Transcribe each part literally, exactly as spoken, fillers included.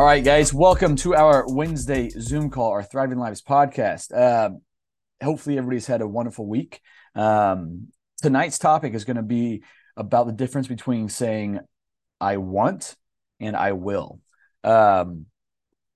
All right, guys, welcome to our Wednesday Zoom call, our Thriving Lives podcast. Um, hopefully everybody's had a wonderful week. Um, tonight's topic is going to be about the difference between saying I want and I will. Um,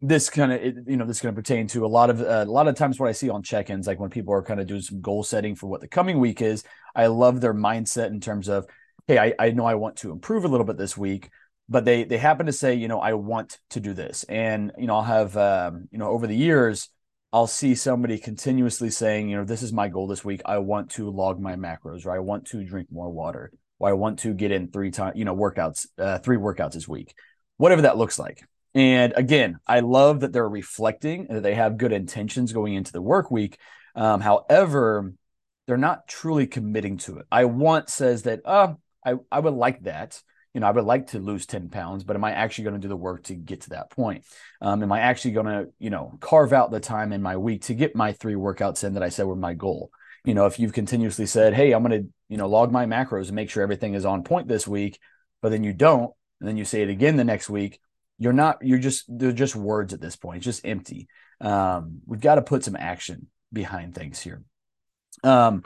this kind of, you know, this is going to pertain to a lot of, uh, a lot of times what I see on check-ins, like when people are kind of doing some goal setting for what the coming week is. I love their mindset in terms of, hey, I, I know I want to improve a little bit this week, but they they happen to say, you know, I want to do this. And, you know, I'll have, um, you know, over the years, I'll see somebody continuously saying, you know, this is my goal this week. I want to log my macros, or I want to drink more water, or I want to get in three times, you know, workouts, uh, three workouts this week, whatever that looks like. And again, I love that they're reflecting and that they have good intentions going into the work week. Um, however, they're not truly committing to it. I want says that, uh, I, I would like that. You know, I would like to lose ten pounds, but am I actually going to do the work to get to that point? Um, am I actually going to, you know, carve out the time in my week to get my three workouts in that I said were my goal? You know, if you've continuously said, hey, I'm going to, you know, log my macros and make sure everything is on point this week, but then you don't, and then you say it again the next week, you're not, you're just, they're just words at this point. It's just empty. Um, we've got to put some action behind things here. Um,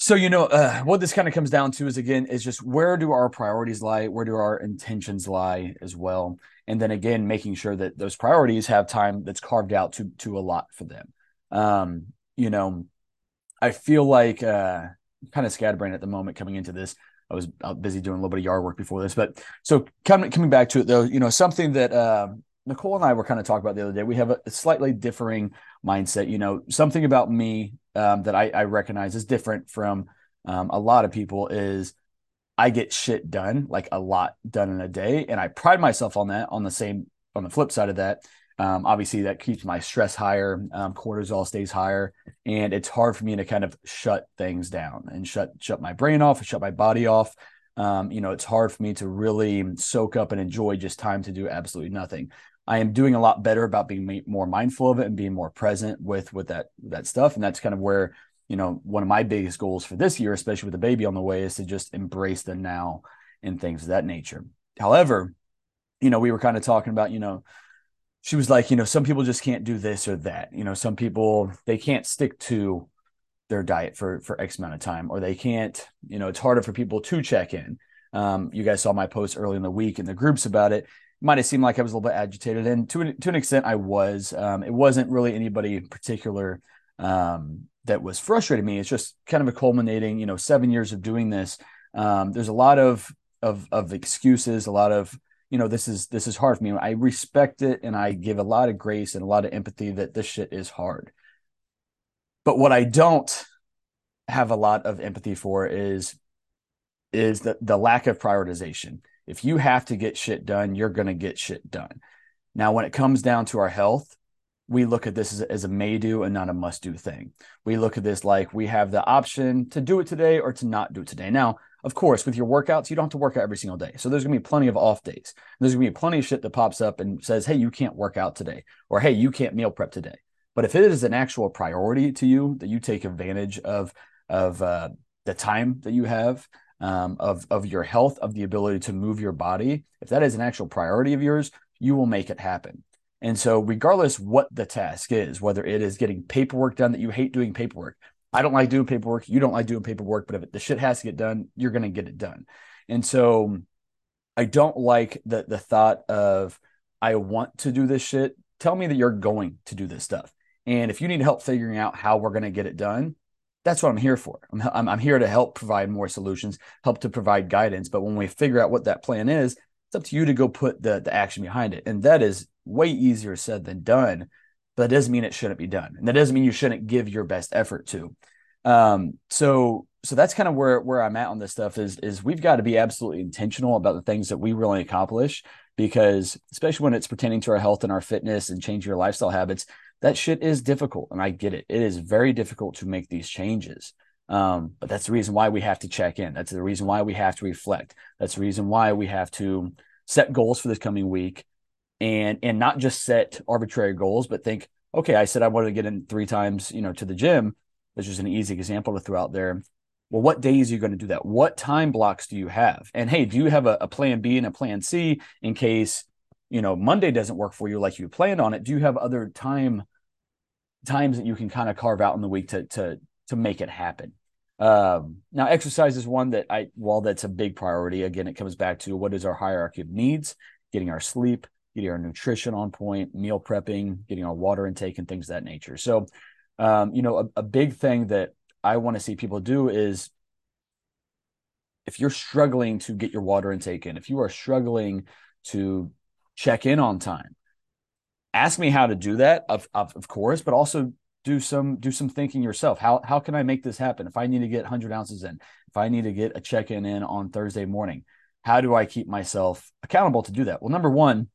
So, you know, uh, what this kind of comes down to is, again, is just where do our priorities lie? Where do our intentions lie as well? And then, again, making sure that those priorities have time that's carved out to to allot for them. Um, you know, I feel like uh, kind of scatterbrained at the moment coming into this. I was out busy doing a little bit of yard work before this. But so coming, coming back to it, though, you know, something that uh, Nicole and I were kind of talking about the other day, we have a slightly differing mindset. You know, something about me Um, that I, I recognize is different from um, a lot of people is I get shit done, like a lot done in a day. And I pride myself on that. On the same, on the flip side of that, um, obviously that keeps my stress higher, um, cortisol stays higher. And it's hard for me to kind of shut things down and shut, shut my brain off and shut my body off. Um, you know, it's hard for me to really soak up and enjoy just time to do absolutely nothing. I am doing a lot better about being more mindful of it and being more present with, with that, that stuff. And that's kind of where, you know, one of my biggest goals for this year, especially with the baby on the way, is to just embrace the now and things of that nature. However, you know, we were kind of talking about, you know, she was like, you know, some people just can't do this or that. You know, some people, they can't stick to their diet for, for X amount of time, or they can't, you know, it's harder for people to check in. Um, you guys saw my post early in the week in the groups about it. Might have seemed like I was a little bit agitated, and to an, to an extent I was. Um, it wasn't really anybody in particular um, that was frustrating me. It's just kind of a culminating, you know, seven years of doing this. Um, there's a lot of, of of excuses, a lot of, you know, this is this is hard for me. I respect it, and I give a lot of grace and a lot of empathy that this shit is hard. But what I don't have a lot of empathy for is is the, the lack of prioritization. If you have to get shit done, you're going to get shit done. Now, when it comes down to our health, we look at this as, as a may do and not a must do thing. We look at this like we have the option to do it today or to not do it today. Now, of course, with your workouts, you don't have to work out every single day. So there's going to be plenty of off days. There's going to be plenty of shit that pops up and says, hey, you can't work out today, or hey, you can't meal prep today. But if it is an actual priority to you that you take advantage of, of uh, the time that you have, Um, of, of your health, of the ability to move your body, if that is an actual priority of yours, you will make it happen. And so regardless what the task is, whether it is getting paperwork done that you hate doing paperwork, I don't like doing paperwork, you don't like doing paperwork, but if it, the shit has to get done, you're going to get it done. And so I don't like the, the thought of, I want to do this shit. Tell me that you're going to do this stuff. And if you need help figuring out how we're going to get it done, that's what I'm here for. I'm, I'm, I'm here to help provide more solutions, help to provide guidance. But when we figure out what that plan is, it's up to you to go put the, the action behind it. And that is way easier said than done, but that doesn't mean it shouldn't be done. And that doesn't mean you shouldn't give your best effort to. Um, so, so that's kind of where, where I'm at on this stuff is, is we've got to be absolutely intentional about the things that we really accomplish, because especially when it's pertaining to our health and our fitness and changing your lifestyle habits, that shit is difficult, and I get it. It is very difficult to make these changes, um, but that's the reason why we have to check in. That's the reason why we have to reflect. That's the reason why we have to set goals for this coming week, and and not just set arbitrary goals, but think, okay, I said I wanted to get in three times, you know, to the gym. That's just an easy example to throw out there. Well, what days are you going to do that? What time blocks do you have? And hey, do you have a, a plan B and a plan C in case, you know, Monday doesn't work for you like you planned on it, do you have other time times that you can kind of carve out in the week to to to make it happen? Um, now, exercise is one that I, while that's a big priority, again, it comes back to what is our hierarchy of needs, getting our sleep, getting our nutrition on point, meal prepping, getting our water intake and things of that nature. So, um, you know, a, a big thing that I want to see people do is, if you're struggling to get your water intake in, if you are struggling to check in on time, ask me how to do that, of, of, of course, but also do some do some thinking yourself. How how can I make this happen? If I need to get one hundred ounces in, if I need to get a check-in in on Thursday morning, how do I keep myself accountable to do that? Well, number one,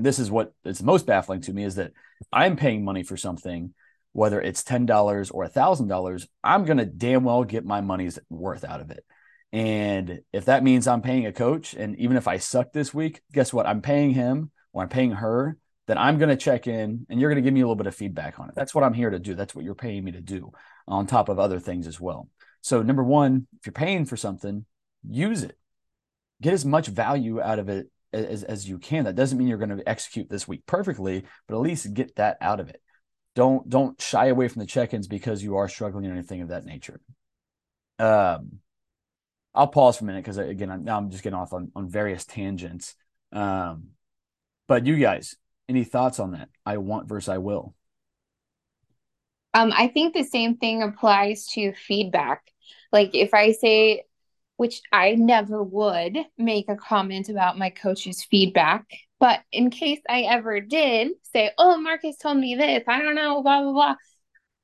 this is what is most baffling to me, is that I'm paying money for something, whether it's ten dollars or one thousand dollars, I'm going to damn well get my money's worth out of it. And if that means I'm paying a coach, and even if I suck this week, guess what? I'm paying him or I'm paying her, then I'm going to check in and you're going to give me a little bit of feedback on it. That's what I'm here to do. That's what you're paying me to do, on top of other things as well. So number one, if you're paying for something, use it. Get as much value out of it as, as you can. That doesn't mean you're going to execute this week perfectly, but at least get that out of it. Don't, don't shy away from the check-ins because you are struggling or anything of that nature. Um, I'll pause for a minute because, again, I'm, now I'm just getting off on, on various tangents. Um, but you guys, any thoughts on that? I want versus I will. Um, I think the same thing applies to feedback. Like if I say, which I never would make a comment about my coach's feedback, but in case I ever did say, oh, Marcus told me this, I don't know, blah, blah, blah.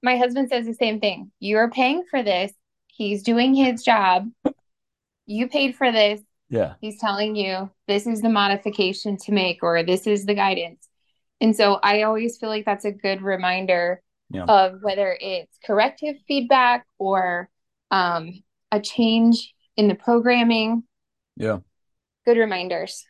My husband says the same thing. You're paying for this. He's doing his job. You paid for this. Yeah. He's telling you this is the modification to make, or this is the guidance. And so I always feel like that's a good reminder yeah. of whether it's corrective feedback or um, a change in the programming. Yeah. Good reminders.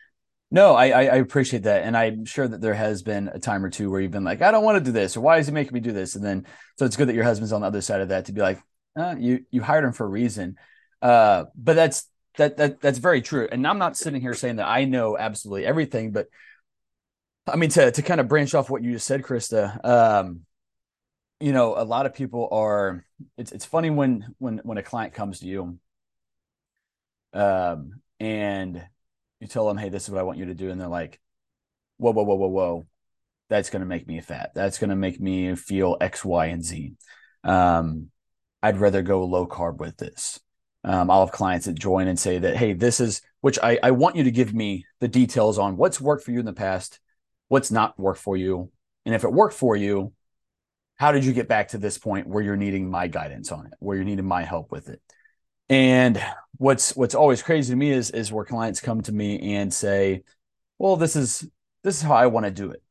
No, I, I appreciate that. And I'm sure that there has been a time or two where you've been like, I don't want to do this, or why is he making me do this? And then, so it's good that your husband's on the other side of that to be like, oh, you, you hired him for a reason. Uh, but that's, that, that, that's very true. And I'm not sitting here saying that I know absolutely everything, but I mean, to, to kind of branch off what you just said, Krista, um, you know, a lot of people are, it's, it's funny when, when, when a client comes to you, um, and you tell them, hey, this is what I want you to do. And they're like, whoa, whoa, whoa, whoa, whoa. That's going to make me fat. That's going to make me feel X, Y, and Z. Um, I'd rather go low carb with this. Um, I'll have clients that join and say that, hey, this is, which I, I want you to give me the details on what's worked for you in the past, what's not worked for you. And if it worked for you, how did you get back to this point where you're needing my guidance on it, where you're needing my help with it? And what's, what's always crazy to me is, is where clients come to me and say, well, this is, this is how I want to do it.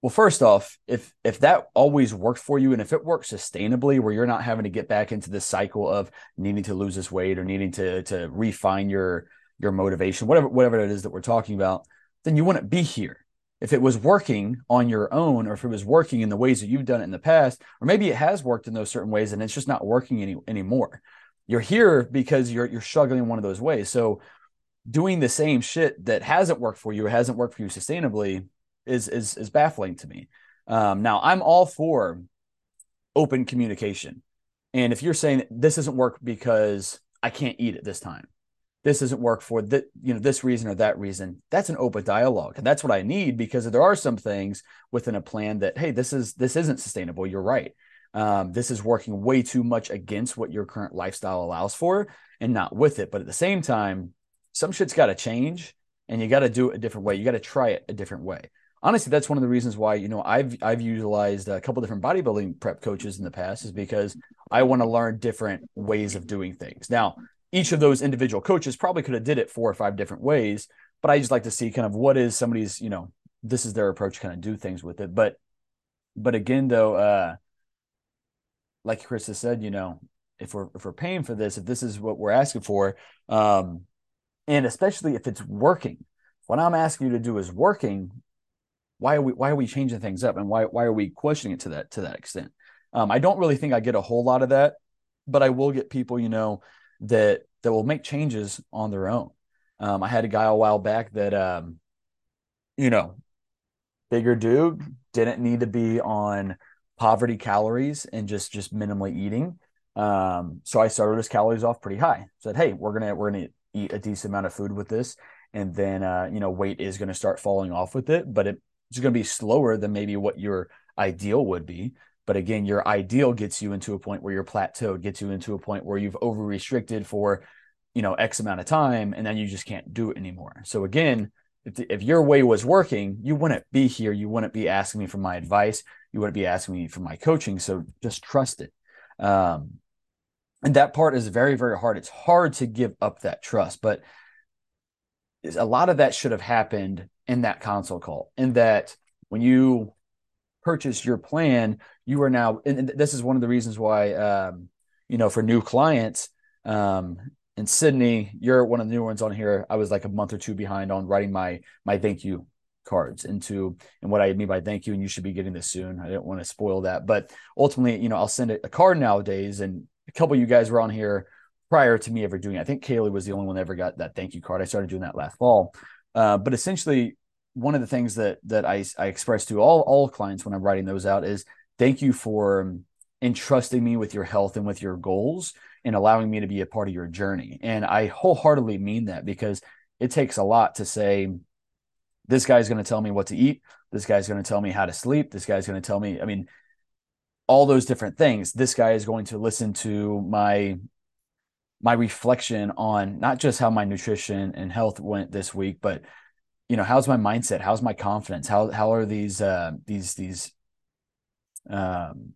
Well, first off, if if that always worked for you, and if it works sustainably where you're not having to get back into this cycle of needing to lose this weight or needing to to refine your your motivation, whatever whatever it is that we're talking about, then you wouldn't be here. If it was working on your own, or if it was working in the ways that you've done it in the past, or maybe it has worked in those certain ways and it's just not working any anymore. You're here because you're you're struggling in one of those ways. So doing the same shit that hasn't worked for you or hasn't worked for you sustainably is is is baffling to me. Um, now, I'm all for open communication. And if you're saying this doesn't work because I can't eat it this time, this doesn't work for th- you know this reason or that reason, that's an open dialogue. And that's what I need, because there are some things within a plan that, hey, this, is, this isn't sustainable. You're right. Um, this is working way too much against what your current lifestyle allows for and not with it. But at the same time, some shit's got to change, and you got to do it a different way. You got to try it a different way. Honestly, that's one of the reasons why, you know, I've I've utilized a couple different bodybuilding prep coaches in the past, is because I want to learn different ways of doing things. Now, each of those individual coaches probably could have did it four or five different ways, but I just like to see kind of what is somebody's, you know, this is their approach, kind of do things with it. But but again, though, uh, like Chris has said, you know, if we're if we're paying for this, if this is what we're asking for, um, and especially if it's working, what I'm asking you to do is working. Why are we why are we changing things up, and why why are we questioning it to that to that extent? Um, I don't really think I get a whole lot of that, but I will get people, you know, that that will make changes on their own. Um, I had a guy a while back that um, you know, bigger dude didn't need to be on poverty calories and just, just minimally eating. Um, so I started his calories off pretty high. Said, hey, we're going to, we're going to eat a decent amount of food with this. And then, uh, you know, weight is going to start falling off with it, but it, it's going to be slower than maybe what your ideal would be. But again, your ideal gets you into a point where you're plateaued, gets you into a point where you've over restricted for, you know, X amount of time, and then you just can't do it anymore. So again, if, the, if your way was working, you wouldn't be here. You wouldn't be asking me for my advice. You wouldn't be asking me for my coaching. So just trust it. Um, and that part is very, very hard. It's hard to give up that trust, but a lot of that should have happened in that consult call, in that when you purchase your plan, you are now, and this is one of the reasons why, um, you know, for new clients, um, and Sydney, you're one of the new ones on here. I was like a month or two behind on writing my, my thank you cards into, and what I mean by thank you, and you should be getting this soon. I didn't want to spoil that, but ultimately, you know, I'll send a card nowadays. And a couple of you guys were on here prior to me ever doing it. I think Kaylee was the only one that ever got that thank you card. I started doing that last fall. Uh, but essentially, one of the things that that I, I express to all, all clients when I'm writing those out is thank you for entrusting me with your health and with your goals and allowing me to be a part of your journey. And I wholeheartedly mean that, because it takes a lot to say, this guy's going to tell me what to eat. This guy's going to tell me how to sleep. This guy's going to tell me, I mean, all those different things. This guy is going to listen to my my reflection on not just how my nutrition and health went this week, but, you know, how's my mindset? How's my confidence? How, how are these, uh, these, these, um,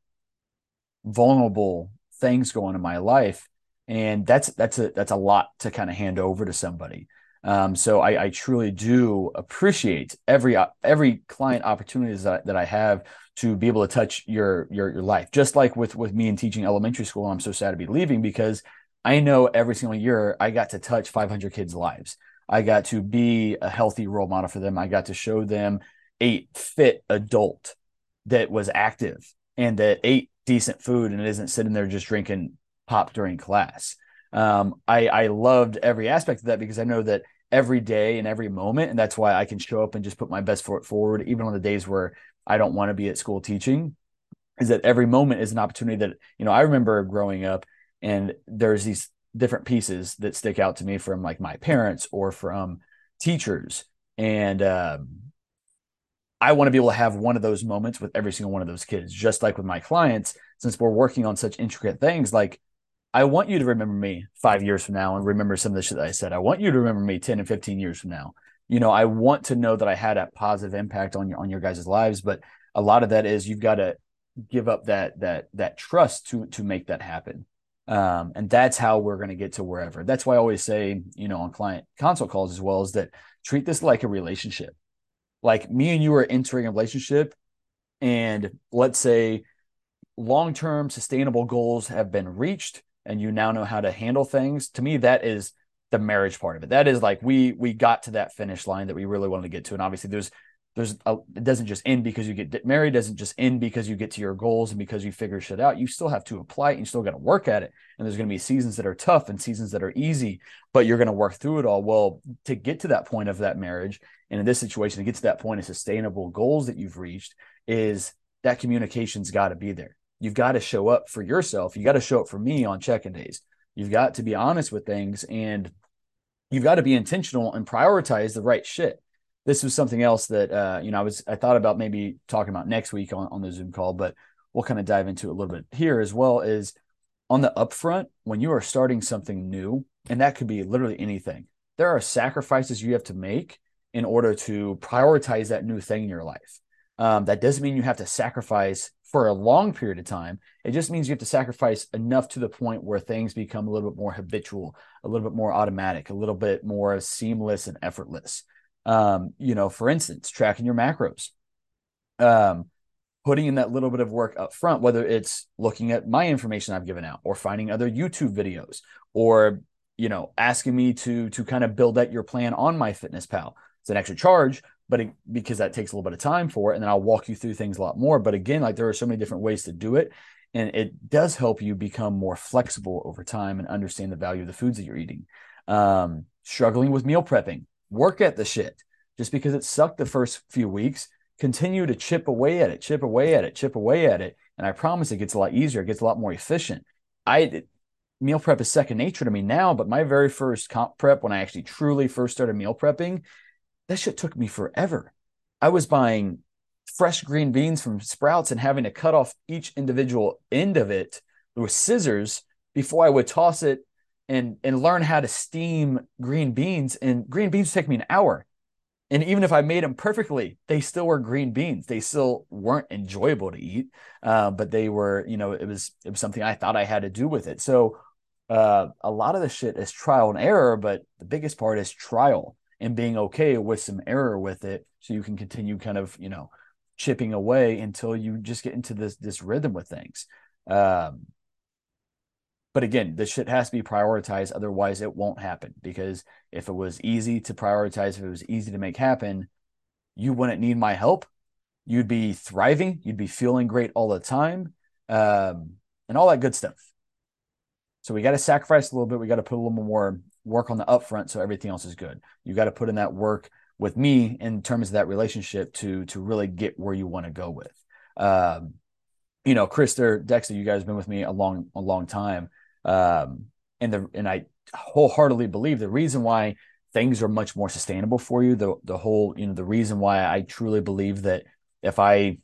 vulnerable things going in my life? And that's, that's a, that's a lot to kind of hand over to somebody. Um, so I, I truly do appreciate every, every client opportunities that, that I have to be able to touch your, your, your life. Just like with, with me and teaching elementary school, I'm so sad to be leaving, because I know every single year I got to touch five hundred kids' lives. I got to be a healthy role model for them. I got to show them a fit adult that was active and that ate decent food and isn't sitting there just drinking pop during class. Um, I, I loved every aspect of that, because I know that every day and every moment, and that's why I can show up and just put my best foot forward, even on the days where I don't want to be at school teaching, is that every moment is an opportunity that, you know, I remember growing up, and there's these different pieces that stick out to me from like my parents or from teachers. And um, I want to be able to have one of those moments with every single one of those kids, just like with my clients, since we're working on such intricate things. Like, I want you to remember me five years from now and remember some of the shit that I said. I want you to remember me ten and fifteen years from now. You know, I want to know that I had a positive impact on your, on your guys' lives. But a lot of that is you've got to give up that, that, that trust to, to make that happen. Um, and that's how we're going to get to wherever. That's why I always say, you know, on client consult calls as well, is that treat this like a relationship. Like, me and you are entering a relationship, and let's say long-term sustainable goals have been reached and you now know how to handle things. To me, that is the marriage part of it. That is like, we, we got to that finish line that we really wanted to get to. And obviously there's, there's a, it doesn't just end because you get married, doesn't just end because you get to your goals and because you figure shit out. You still have to apply it, and you still got to work at it. And there's going to be seasons that are tough and seasons that are easy, but you're going to work through it all. Well, to get to that point of that marriage, and in this situation, to get to that point of sustainable goals that you've reached, is that communication's got to be there. You've got to show up for yourself. You got to show up for me on check-in days. You've got to be honest with things, and you've got to be intentional and prioritize the right shit. This was something else that, uh, you know, I was, I thought about maybe talking about next week on, on the Zoom call, but we'll kind of dive into it a little bit here as well, is on the upfront, when you are starting something new, and that could be literally anything, there are sacrifices you have to make in order to prioritize that new thing in your life. Um, that doesn't mean you have to sacrifice for a long period of time. It just means you have to sacrifice enough to the point where things become a little bit more habitual, a little bit more automatic, a little bit more seamless and effortless. Um, you know, for instance, tracking your macros, um, putting in that little bit of work up front, whether it's looking at my information I've given out or finding other YouTube videos, or, you know, asking me to, to kind of build out your plan on My Fitness Pal. It's an extra charge, but it, because that takes a little bit of time for it. And then I'll walk you through things a lot more. But again, like, there are so many different ways to do it. And it does help you become more flexible over time and understand the value of the foods that you're eating. Um, struggling with meal prepping. Work at the shit. just because it sucked the first few weeks. Continue to chip away at it, chip away at it, chip away at it. And I promise it gets a lot easier. It gets a lot more efficient. I meal prep is second nature to me now, but my very first comp prep, when I actually truly first started meal prepping, that shit took me forever. I was buying fresh green beans from Sprouts and having to cut off each individual end of it with scissors before I would toss it and, and learn how to steam green beans. And green beans take me an hour. And even if I made them perfectly, they still were green beans. They still weren't enjoyable to eat, uh, but they were, you know, it was, it was something I thought I had to do with it. So uh, a lot of the shit is trial and error, but the biggest part is trial and being okay with some error with it. So you can continue kind of, you know, chipping away until you just get into this, this rhythm with things. Um, But again, this shit has to be prioritized. Otherwise, it won't happen, because if it was easy to prioritize, if it was easy to make happen, you wouldn't need my help. You'd be thriving. You'd be feeling great all the time, um, and all that good stuff. So we got to sacrifice a little bit. We got to put a little more work on the upfront so everything else is good. You got to put in that work with me in terms of that relationship to, to really get where you want to go with. Um, you know, Krister, Dexter, you guys have been with me a long, a long time. Um, and the, and I wholeheartedly believe the reason why things are much more sustainable for you, the, the whole, you know, the reason why I truly believe that if I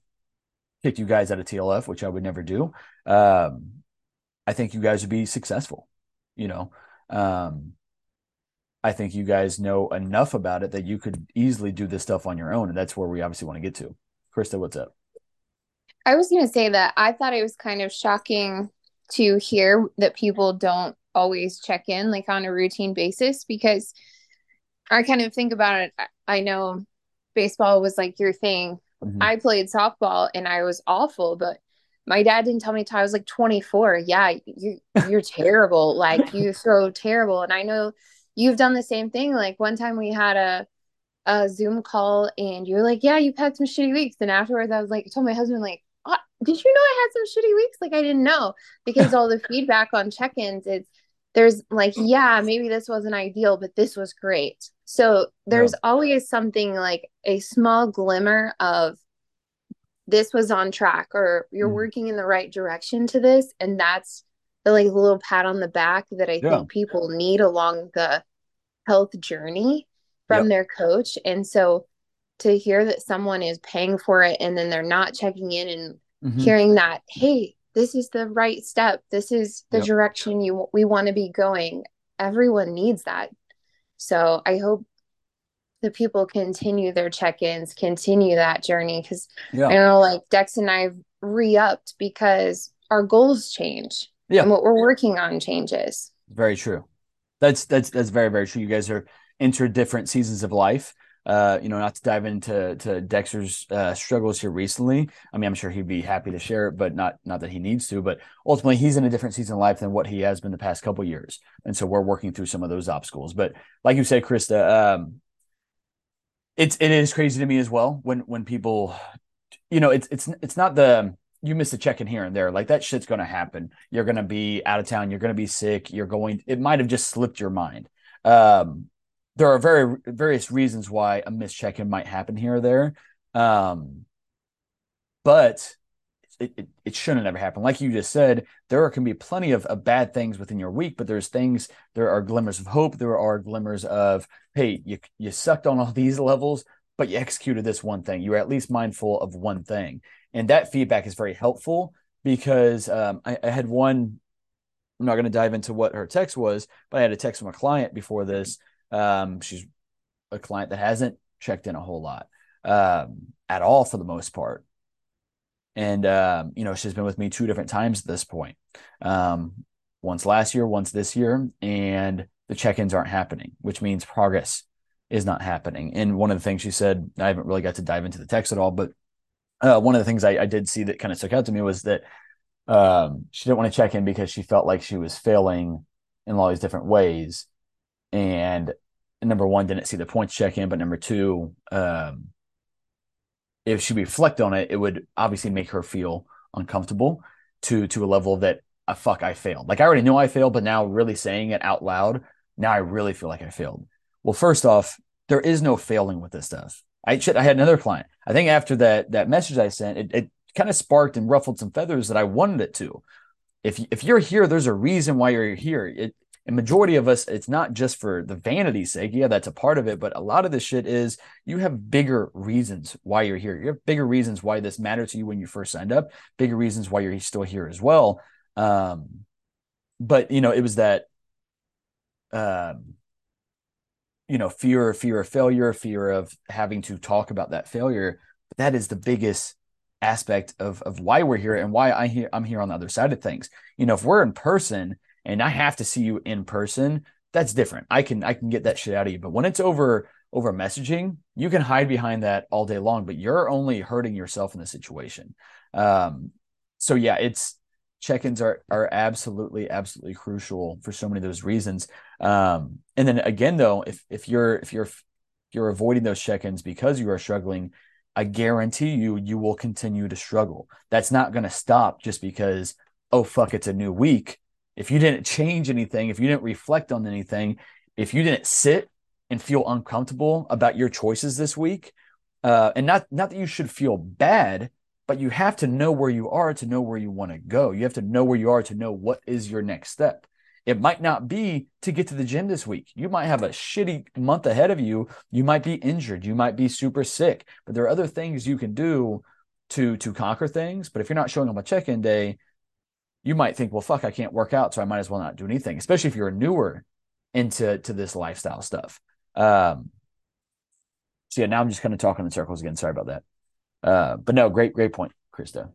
kicked you guys out of T L F, which I would never do, um, I think you guys would be successful. You know, um, I think you guys know enough about it that you could easily do this stuff on your own. And that's where we obviously want to get to. Krista, what's up? I was going to say that I thought it was kind of shocking to hear that people don't always check in like on a routine basis, because I kind of think about it. I know baseball was like your thing. Mm-hmm. I played softball and I was awful, but my dad didn't tell me till I was like twenty-four. Yeah, you, you're terrible. Like, you're so terrible. And I know you've done the same thing. Like, one time we had a a Zoom call and you were like, yeah, you've had some shitty weeks. And afterwards I was like, I told my husband, like, did you know I had some shitty weeks? Like, I didn't know, because all the feedback on check-ins is there's like, yeah, maybe this wasn't ideal, but this was great. So there's yeah. always something like a small glimmer of this was on track, or you're mm. working in the right direction to this. And that's the like little pat on the back that I yeah. think people need along the health journey from yep. their coach. And so to hear that someone is paying for it and then they're not checking in and mm-hmm. hearing that, hey, this is the right step. This is the yep. direction you we want to be going. Everyone needs that. So I hope the people continue their check-ins, continue that journey. Cause yeah. I know like Dex and I've re-upped because our goals change yeah. and what we're working on changes. Very true. That's, that's, that's very, very true. You guys are into different seasons of life. Uh, you know, not to dive into to Dexter's uh, struggles here recently. I mean, I'm sure he'd be happy to share it, but not not that he needs to. But ultimately, he's in a different season of life than what he has been the past couple of years, and so we're working through some of those obstacles. But like you said, Krista, um, it's it is crazy to me as well when when people, you know, it's it's it's not the you miss a check in here and there, like that shit's going to happen. You're going to be out of town. You're going to be sick. You're going. It might have just slipped your mind. Um, There are very various reasons why a mischeck-in might happen here or there, um, but it, it, it shouldn't ever happen. Like you just said, there can be plenty of, of bad things within your week, but there's things, there are glimmers of hope. There are glimmers of, hey, you, you sucked on all these levels, but you executed this one thing. You were at least mindful of one thing. And that feedback is very helpful because um, I, I had one, I'm not going to dive into what her text was, but I had a text from a client before this. Um, she's a client that hasn't checked in a whole lot, um, at all for the most part. And, um, you know, she's been with me two different times at this point. Um, once last year, once this year, and the check-ins aren't happening, which means progress is not happening. And one of the things she said, I haven't really got to dive into the text at all, but, uh, one of the things I, I did see that kind of stuck out to me was that, um, she didn't want to check in because she felt like she was failing in all these different ways. And number one, didn't see the points check in, but number two, um, if she reflect on it, it would obviously make her feel uncomfortable to, to a level that uh, fuck, I failed. Like I already know I failed, but now really saying it out loud, now I really feel like I failed. Well, first off, There is no failing with this stuff. I should, I had another client. I think after that that message I sent, it, it kind of sparked and ruffled some feathers that I wanted it to. If if you're here, there's a reason why you're here. It, and majority of us, it's not just for the vanity's sake. Yeah, that's a part of it. But a lot of this shit is you have bigger reasons why you're here. You have bigger reasons why this mattered to you when you first signed up, bigger reasons why you're still here as well. Um, but, you know, it was that, um, you know, fear, fear of failure, fear of having to talk about that failure. But that is the biggest aspect of, of why we're here and why I hear, I'm here on the other side of things. You know, if we're in person, and I have to see you in person, that's different. I can I can get that shit out of you. But when it's over over messaging, you can hide behind that all day long, but you're only hurting yourself in the situation. Um, so yeah, it's check-ins are are absolutely, absolutely crucial for so many of those reasons. Um, and then again, though, if if you're if you're if you're avoiding those check-ins because you are struggling, I guarantee you you will continue to struggle. That's not going to stop just because, oh fuck, it's a new week. If you didn't change anything, if you didn't reflect on anything, if you didn't sit and feel uncomfortable about your choices this week, uh, and not, not that you should feel bad, but you have to know where you are to know where you want to go. You have to know where you are to know what is your next step. It might not be to get to the gym this week. You might have a shitty month ahead of you. You might be injured. You might be super sick, but there are other things you can do to, to conquer things. But if you're not showing up on check-in day, you might think, well, fuck, I can't work out, so I might as well not do anything, especially if you're newer into to this lifestyle stuff. Um, so, yeah, now I'm just kind of talking in circles again. Sorry about that. Uh, but no, great, great point, Krista.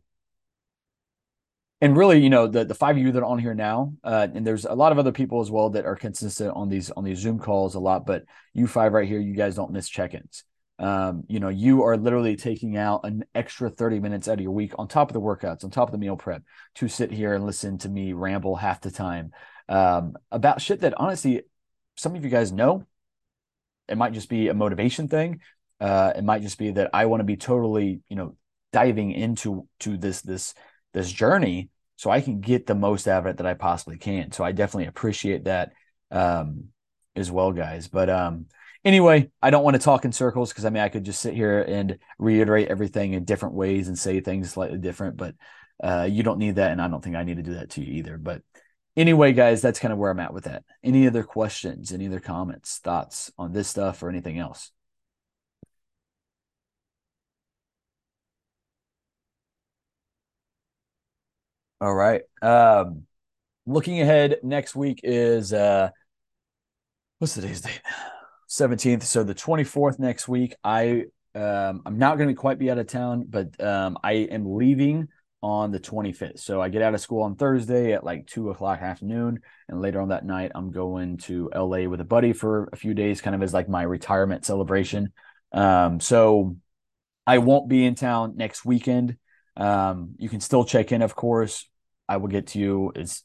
And really, you know, the, the five of you that are on here now, uh, and there's a lot of other people as well that are consistent on these on these Zoom calls a lot, but you five right here, you guys don't miss check-ins. Um, you know, you are literally taking out an extra thirty minutes out of your week on top of the workouts, on top of the meal prep to sit here and listen to me ramble half the time, um, about shit that honestly, some of you guys know. It might just be a motivation thing. Uh, it might just be that I want to be totally, you know, diving into, to this, this, this journey so I can get the most out of it that I possibly can. So I definitely appreciate that, um, as well, guys. But, um, Anyway, I don't want to talk in circles because, I mean, I could just sit here and reiterate everything in different ways and say things slightly different, but uh, you don't need that, and I don't think I need to do that to you either. But anyway, guys, that's kind of where I'm at with that. Any other questions, any other comments, thoughts on this stuff or anything else? All right. Um, looking ahead, next week is uh, – what's today's date? seventeenth. So the twenty-fourth next week, I, um, I'm not going to quite be out of town, but, um, I am leaving on the twenty-fifth. So I get out of school on Thursday at like two o'clock afternoon. And later on that night, I'm going to L A with a buddy for a few days, kind of as like my retirement celebration. Um, so I won't be in town next weekend. Um, you can still check in, of course. I will get to you as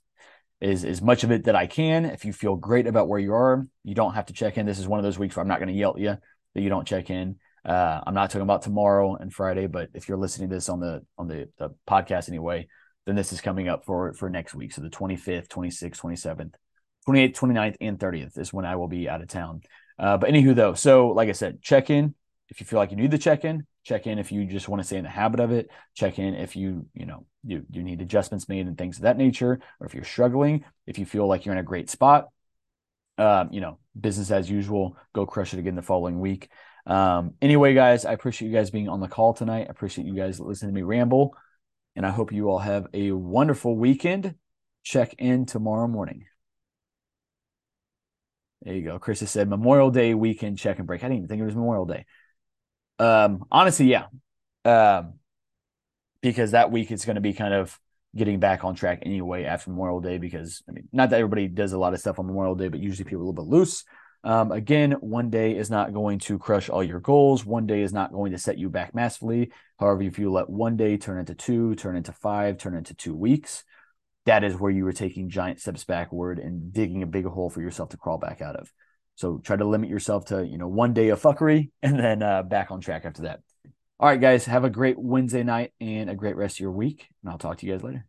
is as much of it that I can. If you feel great about where you are, you don't have to check in. This is one of those weeks where I'm not going to yell at you that you don't check in. Uh, I'm not talking about tomorrow and Friday, but if you're listening to this on the on the, the podcast anyway, then this is coming up for, for next week. So the twenty-fifth, twenty-sixth, twenty-seventh, twenty-eighth, twenty-ninth, and thirtieth is when I will be out of town. Uh, but anywho, though, so like I said, check in if you feel like you need to check in. Check in if you just want to stay in the habit of it. Check in if you, you know, you, you need adjustments made and things of that nature, or if you're struggling, if you feel like you're in a great spot, um, you know, business as usual, go crush it again the following week. Um, anyway, guys, I appreciate you guys being on the call tonight. I appreciate you guys listening to me ramble, and I hope you all have a wonderful weekend. Check in tomorrow morning. There you go. Chris has said Memorial Day weekend check and break. I didn't even think it was Memorial Day. Um, honestly, yeah. Um, because that week it's going to be kind of getting back on track anyway after Memorial Day, because I mean, not that everybody does a lot of stuff on Memorial Day, but usually people are a little bit loose. Um, again, one day is not going to crush all your goals. One day is not going to set you back massively. However, if you let one day turn into two, turn into five, turn into two weeks, that is where you are taking giant steps backward and digging a big hole for yourself to crawl back out of. So try to limit yourself to, you know, one day of fuckery and then uh, back on track after that. All right, guys, have a great Wednesday night and a great rest of your week. And I'll talk to you guys later.